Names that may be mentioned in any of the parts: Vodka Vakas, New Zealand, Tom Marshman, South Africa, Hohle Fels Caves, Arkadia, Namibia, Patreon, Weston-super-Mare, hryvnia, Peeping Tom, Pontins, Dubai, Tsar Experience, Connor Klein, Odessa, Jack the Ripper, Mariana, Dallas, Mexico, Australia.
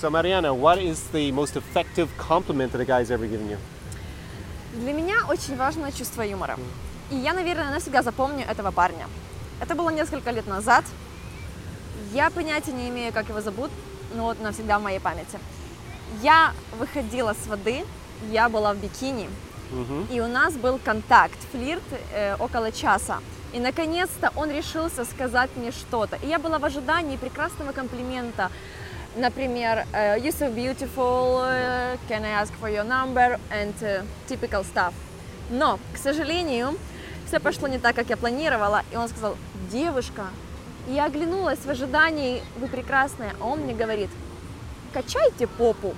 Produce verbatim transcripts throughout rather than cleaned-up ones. So Mariana, what is the most effective compliment that a guy's ever given you? Для меня очень важно чувство юмора. И я, наверное, навсегда запомню этого парня. Это было несколько лет назад. Я понятия не имею, как его зовут, но вот навсегда в моей памяти. Я выходила с воды, я была в бикини, mm-hmm. и у нас был контакт, флирт э, около часа. И, наконец-то, он решился сказать мне что-то. И я была в ожидании прекрасного комплимента. Например, you're so beautiful, can I ask for your number, and uh, typical stuff. Но, к сожалению, все пошло не так, как я планировала. И он сказал, девушка. И я оглянулась в ожидании, вы прекрасная. А он мне говорит, качайте попу.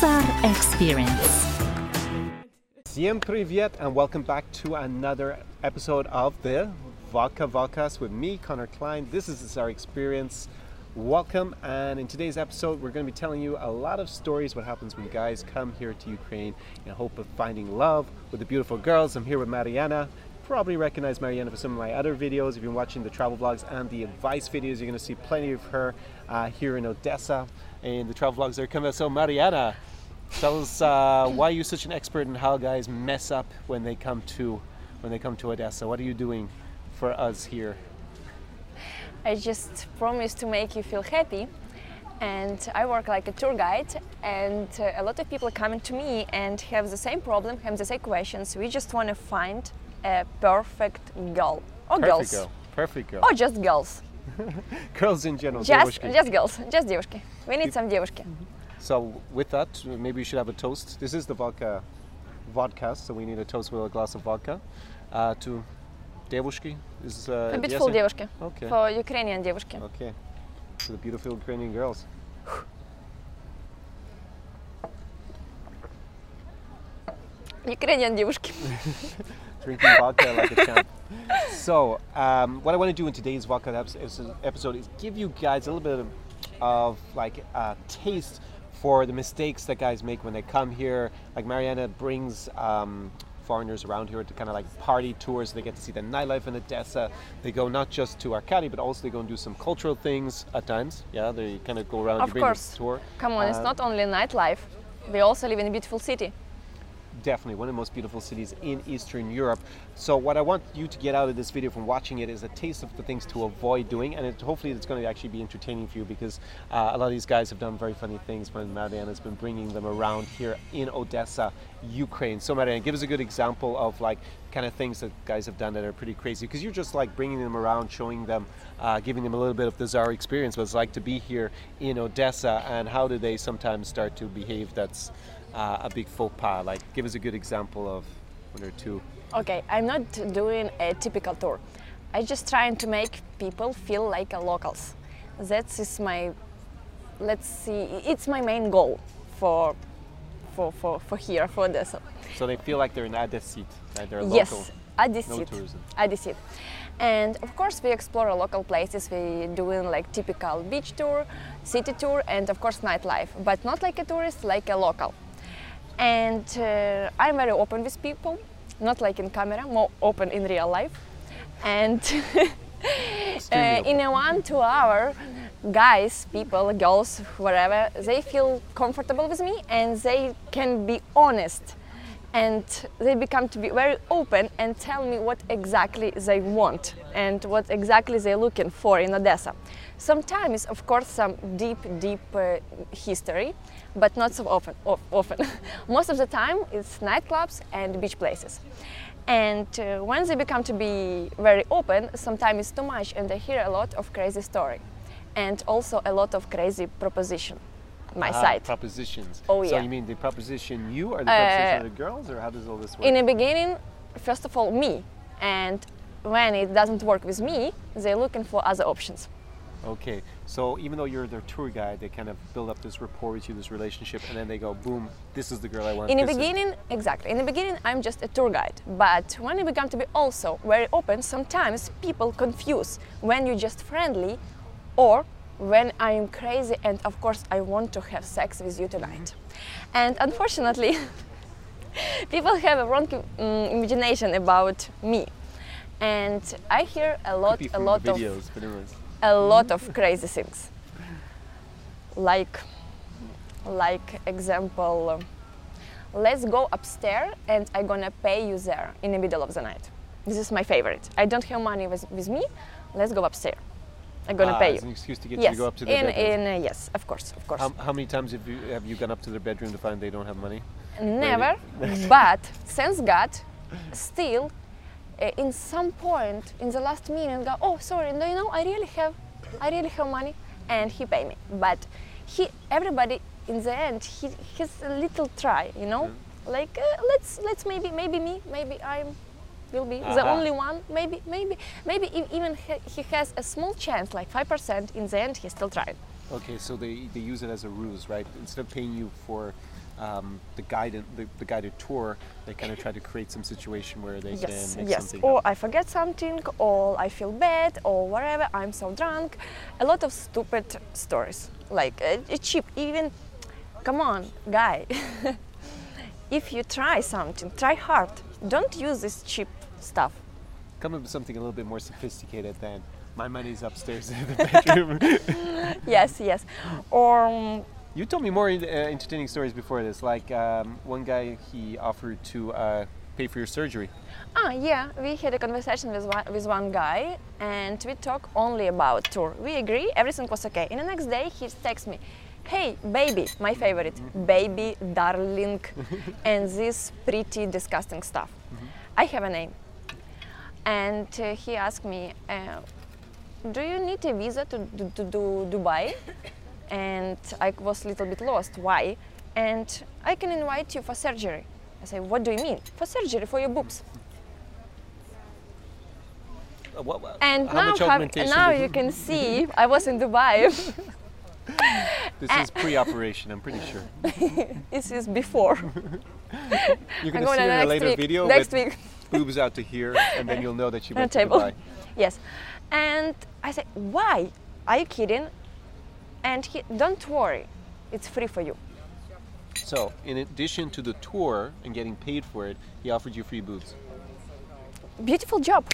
Tsar Experience. Всем привет and welcome back to another episode of the Vodka Vakas with me, Connor Klein. This is the Tsar Experience. Welcome, and in today's episode we're going to be telling you a lot of stories what happens when guys come here to Ukraine in hope of finding love with the beautiful girls. I'm here with Mariana. Probably recognize Mariana for some of my other videos. If you've been watching the travel vlogs and the advice videos, you're going to see plenty of her uh, here in Odessa and the travel vlogs that are coming out. So Mariana, tell us uh, why you're such an expert in how guys mess up when they come to when they come to Odessa. What are you doing for us here? I just promise to make you feel happy, and I work like a tour guide, and uh, a lot of people are coming to me and have the same problem, have the same questions. We just want to find a perfect girl or perfect girls, girl. perfect girl, or just girls. Girls in general. Just, just girls, just девушки. We need you, some девушки. Mm-hmm. So with that, maybe we should have a toast. This is the vodka vodcast, so we need a toast with a glass of vodka uh, to девушки. Is, uh, a beautiful yes, девушки. Okay. For Ukrainian девушки. Okay. For the beautiful Ukrainian girls. Ukrainian девушки. Drinking vodka like a champ. So um, what I want to do in today's vodka episode is give you guys a little bit of, of like a taste for the mistakes that guys make when they come here. Like Mariana brings um, foreigners around here to kind of like party tours. They get to see the nightlife in Odessa. They go not just to Arkadia, but also they go and do some cultural things at times. Yeah, they kind of go around. Of course. Tour. Come on, uh, it's not only nightlife. We also live in a beautiful city. Definitely one of the most beautiful cities in Eastern Europe. So what I want you to get out of this video from watching it is a taste of the things to avoid doing, and it, hopefully it's going to actually be entertaining for you, because uh, a lot of these guys have done very funny things when Mariana's been bringing them around here in Odessa, Ukraine. So Mariana, give us a good example of like kind of things that guys have done that are pretty crazy, because you're just like bringing them around, showing them, uh, giving them a little bit of the Tsar experience, what it's like to be here in Odessa, and how do they sometimes start to behave that's Uh, a big faux pas. Like, give us a good example of one or two. Okay, I'm not doing a typical tour. I'm just trying to make people feel like locals. That is my, let's see, it's my main goal for for for, for here, for Odessa. So they feel like they're in Odessa, like they're local. Yes, Odessa. No tourism. Odessa. And of course we explore local places, we doing like typical beach tour, city tour, and of course nightlife. But not like a tourist, like a local. And uh, I'm very open with people, not like in camera, more open in real life. And uh, in a one, two hour, guys, people, girls, whatever, they feel comfortable with me, and they can be honest. And they become to be very open and tell me what exactly they want and what exactly they're looking for in Odessa. Sometimes, of course, some deep, deep uh, history, but not so often. Of, often. Most of the time, it's nightclubs and beach places. And uh, when they become to be very open, sometimes it's too much, and they hear a lot of crazy story, and also a lot of crazy proposition. My ah, side. Propositions. Oh, yeah. So you mean the proposition you or the proposition uh, of the girls, or how does all this work? In the beginning, first of all, me. And when it doesn't work with me, they're looking for other options. Okay. So even though you're their tour guide, they kind of build up this rapport with you, this relationship, and then they go, boom, this is the girl I want. In the this beginning, is... exactly. In the beginning, I'm just a tour guide. But when you become to be also very open, sometimes people confuse when you're just friendly or when I'm crazy and of course I want to have sex with you tonight. And unfortunately, People have a wrong um, imagination about me, and I hear a lot, a lot of, a lot of crazy things. Like, like example, let's go upstairs and I'm gonna pay you there in the middle of the night. This is my favorite. I don't have money with, with me. Let's go upstairs. I'm gonna ah, pay you. As an excuse to get yes. you to go up to their in, bedroom. In, uh, yes, of course, of course. How, how many times have you have you gone up to their bedroom to find they don't have money? Never. But since God, still, uh, in some point in the last minute, go. Oh, sorry. No, you know, I really have, I really have money, and he pay me. But he, everybody in the end, he he's a little try, you know, mm. like uh, let's let's maybe maybe me, maybe I'm. Will be uh-huh. the only one, maybe, maybe, maybe even he has a small chance, like five percent. In the end, he's still trying. Okay, so they, they use it as a ruse, right? Instead of paying you for um, the guided the, the guided tour, they kind of try to create some situation where they yes, can make yes. something. Yes, or up. I forget something, or I feel bad, or whatever. I'm so drunk. A lot of stupid stories, like uh, cheap. Even, come on, guy. If you try something, try hard. Don't use this cheap stuff. Come up with something a little bit more sophisticated than my money's upstairs in the bedroom. Yes, yes. Or um, you told me more uh, entertaining stories before this. Like um, one guy, he offered to uh, pay for your surgery. Ah, yeah. We had a conversation with one, with one guy, and we talked only about tour. We agree, everything was okay. And the next day, he texts me, "Hey, baby," my favorite, mm-hmm. baby, darling, and this pretty disgusting stuff. Mm-hmm. I have a name. And uh, he asked me, uh, do you need a visa to, to, to do Dubai? And I was a little bit lost, why? And I can invite you for surgery. I say, what do you mean? For surgery, for your boobs. Uh, what, what? And now, have, now you can see I was in Dubai. This is pre-operation, I'm pretty sure. This is before. You're going to see in a later week. video next with week. Boobs out to here, and then you'll know that you went to Dubai. Yes. And I said, why? Are you kidding? And he, don't worry, it's free for you. So, in addition to the tour and getting paid for it, he offered you free boobs. Beautiful job.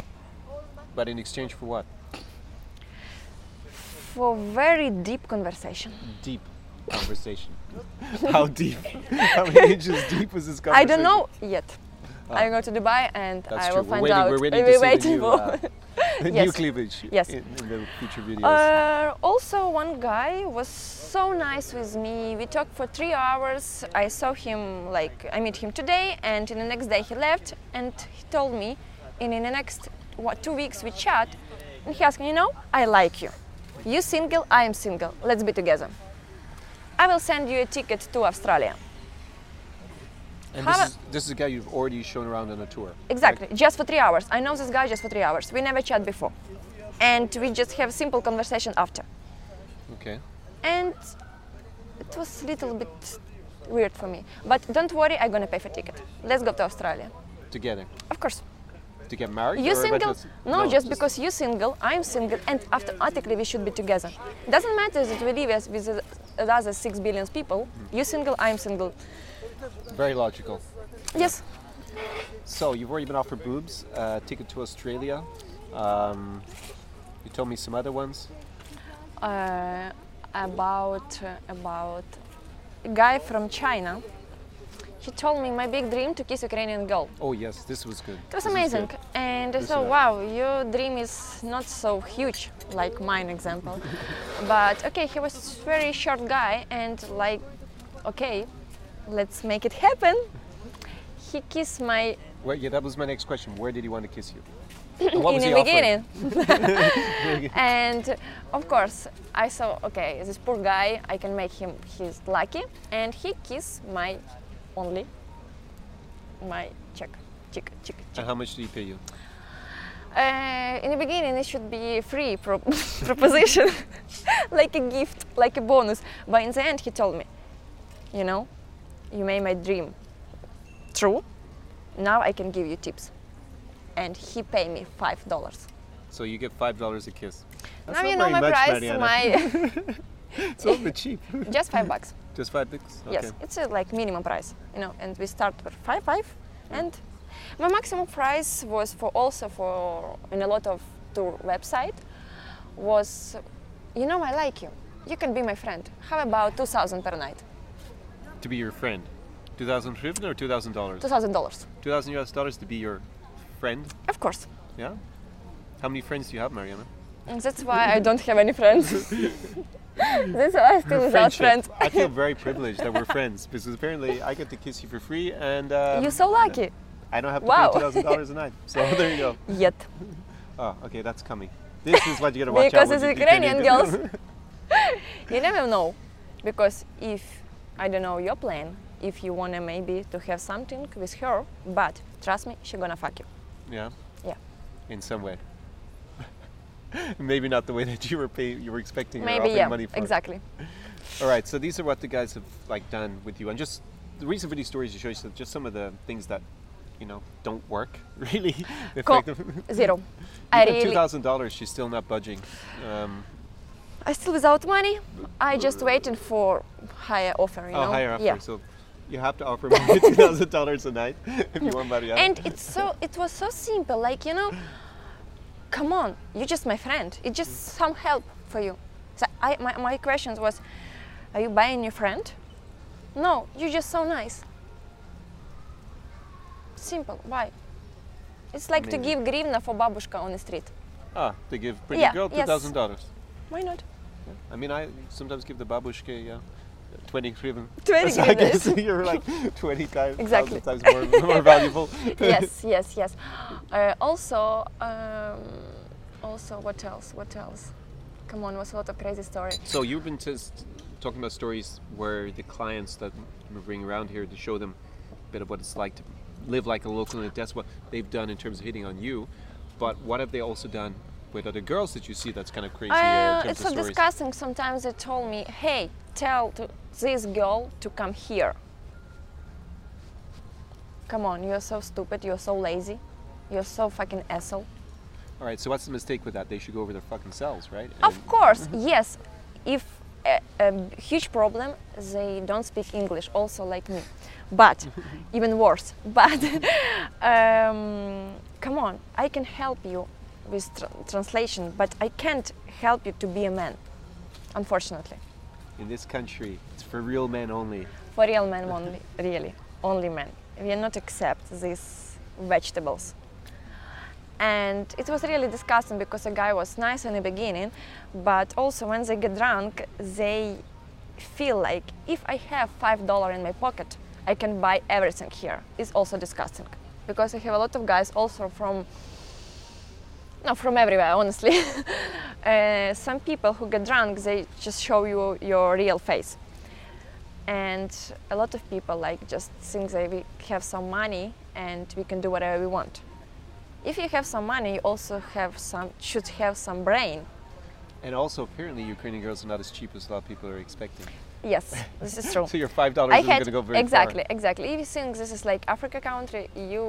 But in exchange for what? For very deep conversation. Deep conversation. How deep? How many inches deep was this conversation? I don't know yet. Oh. I go to Dubai and That's I will true. find waiting, out. We're waiting to we're see the new, uh, the yes. new cleavage yes. in, in the future videos. Uh, also, one guy was so nice with me. We talked for three hours. I saw him, like, I met him today, and in the next day he left, and he told me, and in the next what, two weeks we chat, and he asked me, you know, I like you. You single, I am single. Let's be together. I will send you a ticket to Australia. And this is, this is a guy you've already shown around on a tour. Exactly, right? Just for three hours. I know this guy just for three hours. We never chat before. And we just have simple conversation after. Okay. And it was a little bit weird for me. But don't worry, I'm going to pay for ticket. Let's go to Australia. Together? Of course. To get married? You single? No, no, just, just because you single, I'm single, and automatically we should be together. Doesn't matter that we live as with another six billion people. Mm. You single, I'm single. Very logical. Yes. So you've already been offered boobs, uh, ticket to Australia. Um, you told me some other ones. Uh, about uh, about a guy from China. He told me my big dream to kiss Ukrainian girl. Oh yes, this was good. It was this amazing. Was and I thought, wow, your dream is not so huge, like mine example. But okay, he was a very short guy and like, okay, let's make it happen. He kissed my... Well, yeah, that was my next question. Where did he want to kiss you? And what in was the he beginning. And of course, I saw, okay, this poor guy, I can make him, he's lucky. And he kissed my... only my check, check, check, check. And how much did he pay you? Uh, in the beginning, it should be a free pro proposition, like a gift, like a bonus. But in the end, he told me, you know, you made my dream true. Now I can give you tips. And he paid me five dollars. So you get five dollars a kiss. That's now you know my much, price, Mariana. my... It's a little bit cheap. Just five bucks. Just five bucks? Okay. Yes, it's a, like minimum price, you know, and we start with five, five, yeah. And my maximum price was for also for in a lot of tour website was, you know, I like you, you can be my friend. How about two thousand per night? To be your friend, two thousand hryvnia or two thousand dollars? Two thousand dollars. Two thousand U S dollars to be your friend? Of course. Yeah. How many friends do you have, Mariana? That's why I don't have any friends. That's why I'm still without friends. I feel very privileged that we're friends because apparently I get to kiss you for free and... Um, You're so lucky. I don't have to wow. pay two thousand dollars a night. So there you go. Yet. Oh, okay, that's coming. This is what you gotta watch because out. Because it's Ukrainian girls. You never know. Because if, I don't know, your plan, if you wanna maybe to have something with her, but trust me, she's gonna fuck you. Yeah? Yeah. In some way. Maybe not the way that you were pay, you were expecting or offering yeah, money for. Exactly. All right, so these are what the guys have like done with you, and just the reason for these stories you show is just some of the things that you know don't work really. Co Zero. I really two thousand dollars. She's still not budging. Um, I still without money. I just waiting for higher offer. You oh, know? higher offer. Yeah. So you have to offer me two thousand dollars a night if you want Mariana. And it's so it was so simple, like you know. Come on, you're just my friend. It's just some help for you. So I, my, my question was, are you buying your friend? No, you're just so nice. Simple, why? It's like Amazing. to give grivna for babushka on the street. Ah, to give pretty yeah, girl two thousand dollars. Yes. Why not? Yeah. I mean, I sometimes give the babushka, yeah. twenty grivna. twenty so I guess you're like twenty times, exactly. times more, more valuable. Yes, yes, yes. Uh, also, um, also, what else? What else? Come on, was a lot of crazy stories. So you've been just talking about stories where the clients that we bring around here to show them a bit of what it's like to live like a local, and that's what they've done in terms of hitting on you. But what have they also done with other girls that you see that's kind of crazy? Uh, it's so disgusting. Sometimes they told me, hey, tell to this girl to come here. Come on, you're so stupid, you're so lazy, you're so fucking asshole. All right, so what's the mistake with that? They should go over their fucking selves, right? And of course, yes. If a, a huge problem, they don't speak English, also like me. But, even worse, but, um, come on, I can help you with tra translation, but I can't help you to be a man, unfortunately. In this country, it's for real men only. For real men only, really, only men. We are not accept these vegetables. And it was really disgusting because a guy was nice in the beginning, but also when they get drunk, they feel like if I have five dollars in my pocket, I can buy everything here. It's also disgusting because I have a lot of guys also from No, from everywhere, honestly. uh, some people who get drunk, they just show you your real face. And a lot of people like just think that we have some money and we can do whatever we want. If you have some money, you also have some, should have some brain. And also, apparently, Ukrainian girls are not as cheap as a lot of people are expecting. Yes, this is true. So your five dollars isn't going to go very exactly, far. Exactly, exactly. If you think this is like Africa country, you,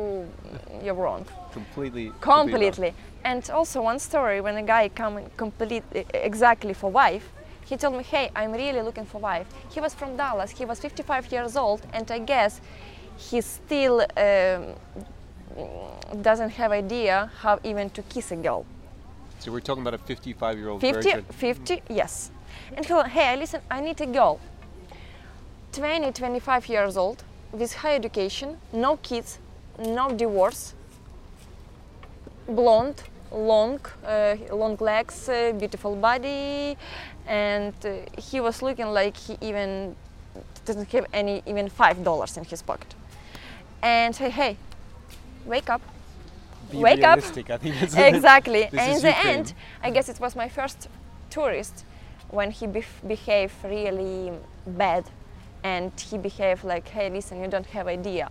you're wrong. Completely. Completely. Wrong. And also one story when a guy come complete exactly for wife, he told me, "Hey, I'm really looking for wife." He was from Dallas. He was fifty-five years old, and I guess he still um, doesn't have idea how even to kiss a girl. So we're talking about a fifty-five-year-old virgin. fifty, yes. And he went, hey, listen, I need a girl, twenty, twenty-five years old, with high education, no kids, no divorce, blonde, long, uh, long legs, uh, beautiful body, and uh, he was looking like he even doesn't have any, even five dollars in his pocket. And hey, hey, wake up. Be wake up. I think it's exactly. And in the Ukraine. End, I guess it was my first tourist when he be behaved really bad and he behaved like, hey, listen, you don't have idea.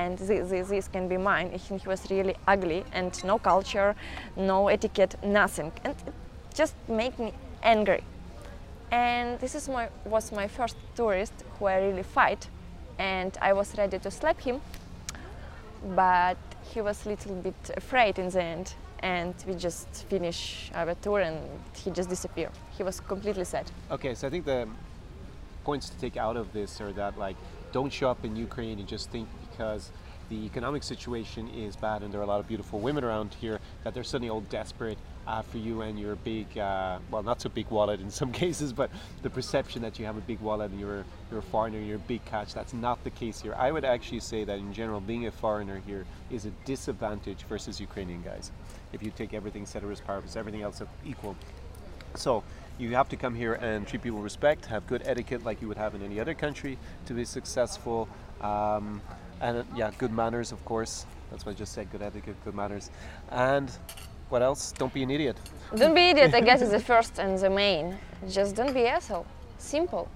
And this, this, this can be mine. And he was really ugly and no culture, no etiquette, nothing. And it just made me angry. And this is my, was my first tourist who I really fight. And I was ready to slap him, but he was a little bit afraid in the end. And we just finished our tour and he just disappeared. He was completely sad. Okay, so I think the points to take out of this are that, like, don't show up in Ukraine and just think because the economic situation is bad and there are a lot of beautiful women around here that they're suddenly all desperate after you and your big, uh, well, not so big wallet in some cases, but the perception that you have a big wallet and you're, you're a foreigner, you're a big catch. That's not the case here. I would actually say that in general, being a foreigner here is a disadvantage versus Ukrainian guys. If you take everything ceteris paribus, everything else equal. So you have to come here and treat people with respect, have good etiquette like you would have in any other country to be successful. Um, and uh, yeah, good manners, of course. That's what I just said, good etiquette, good manners. And what else? Don't be an idiot. Don't be an idiot, I guess, is the first and the main. Just don't be an asshole. Simple.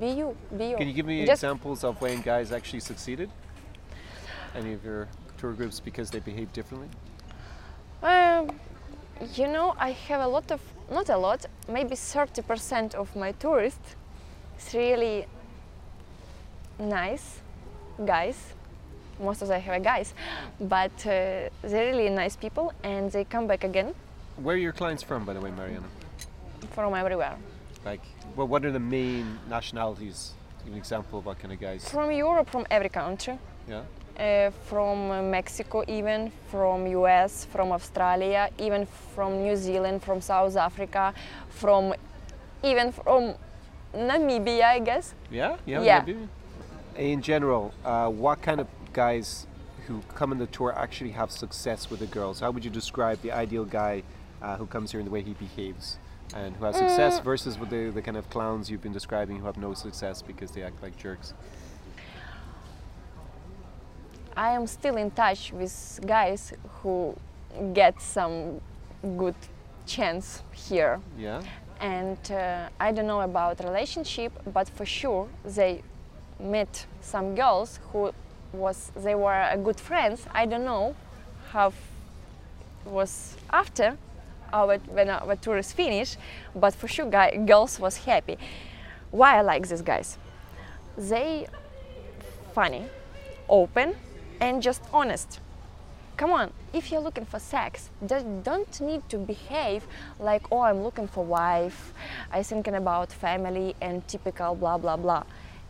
Be you. Be you. Can you give me just examples of when guys actually succeeded? Any of your tour groups because they behave differently? Um, you know, I have a lot of, not a lot, maybe thirty percent of my tourists is really nice guys. Most of them have guys, but uh, they're really nice people and they come back again. Where are your clients from, by the way, Mariana? From everywhere. Like, well, what are the main nationalities? An example of what kind of guys? From Europe, from every country. Yeah. Uh, from Mexico even, from U S, from Australia, even from New Zealand, from South Africa, from even from Namibia, I guess. Yeah? Yeah, yeah. Namibia. In general, uh, what kind of guys who come on the tour actually have success with the girls? How would you describe the ideal guy uh, who comes here and the way he behaves and who has success mm. versus with the, the kind of clowns you've been describing who have no success because they act like jerks? I am still in touch with guys who get some good chance here. Yeah. And uh, I don't know about relationship, but for sure they met some girls who was they were a good friends. I don't know how was after our when our tour is finished, but for sure guy, girls was happy. Why I like these guys? They funny, open, and just honest. Come on, if you're looking for sex, don't need to behave like, oh, I'm looking for wife, I'm thinking about family and typical blah blah blah.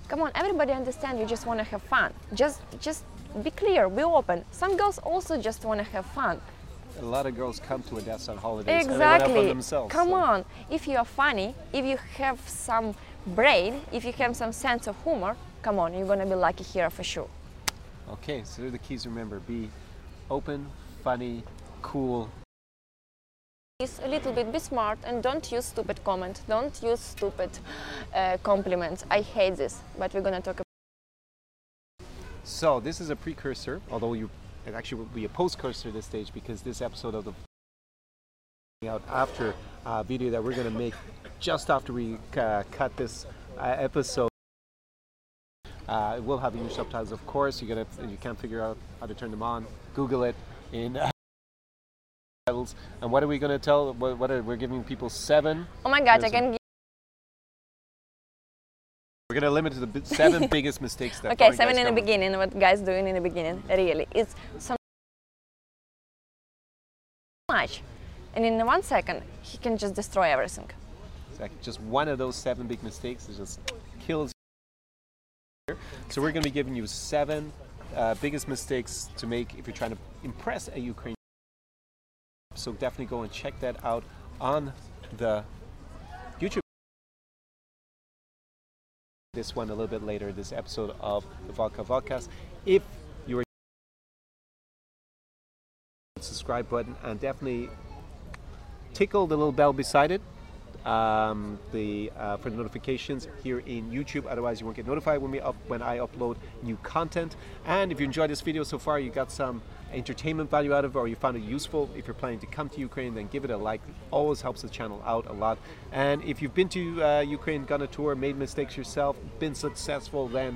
Come on, everybody understand you just want to have fun. Just just be clear, be open. Some girls also just want to have fun. A lot of girls come to Odessa on holidays exactly. and they went up on themselves. Come so. on, if you are funny, if you have some brain, if you have some sense of humor, come on, you're going to be lucky here for sure. Okay, so they're the keys, remember. Be open, funny, cool. A little bit, be smart and don't use stupid comments, don't use stupid uh, compliments. I hate this, but we're gonna talk about it. So this is a precursor, although you it actually will be a postcursor at this stage because this episode of the out after uh, video that we're gonna make just after we uh, cut this uh, episode. Uh, it will have English subtitles, of course. You gotta you can't figure out how to turn them on. Google it in. Uh, And what are we going to tell? What, what are we're giving people seven? Oh my God! I can. Give we're going to limit to the seven biggest mistakes that. Okay, seven in the beginning. What guys doing in the beginning? Really, it's so much, and in one second he can just destroy everything. Exactly. Just one of those seven big mistakes that just kills. So we're going to be giving you seven uh, biggest mistakes to make if you're trying to impress a Ukrainian. So definitely go and check that out on the YouTube. This one a little bit later, this episode of the Vodka Vakas. If you are subscribe button and definitely tickle the little bell beside it um, the uh, for the notifications here in YouTube. Otherwise, you won't get notified when we up when I upload new content. And if you enjoyed this video so far, you got some entertainment value out of it, or you found it useful, if you're planning to come to Ukraine, then give it a like. It always helps the channel out a lot. And if you've been to uh, Ukraine, gone on a tour, made mistakes yourself, been successful, then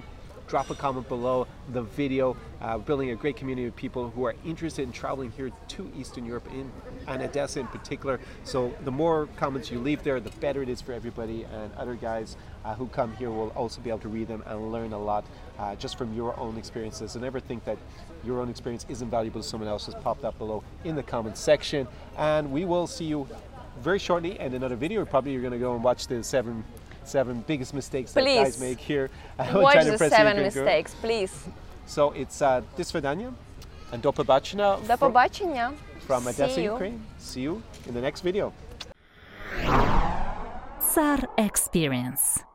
drop a comment below the video. Uh, building a great community of people who are interested in traveling here to Eastern Europe in, and Odessa in particular. So the more comments you leave there, the better it is for everybody, and other guys uh, who come here will also be able to read them and learn a lot uh, just from your own experiences. So never think that your own experience isn't valuable to someone else. Just pop that below in the comments section, and we will see you very shortly in another video. Probably you're going to go and watch the seven seven biggest mistakes please. that guys make here. Watch the seven mistakes, girl. please. So it's uh, Tisvedanya and Do Pobachina. Do Pobachina. From Odessa, Ukraine. See you in the next video. Tsar Experience.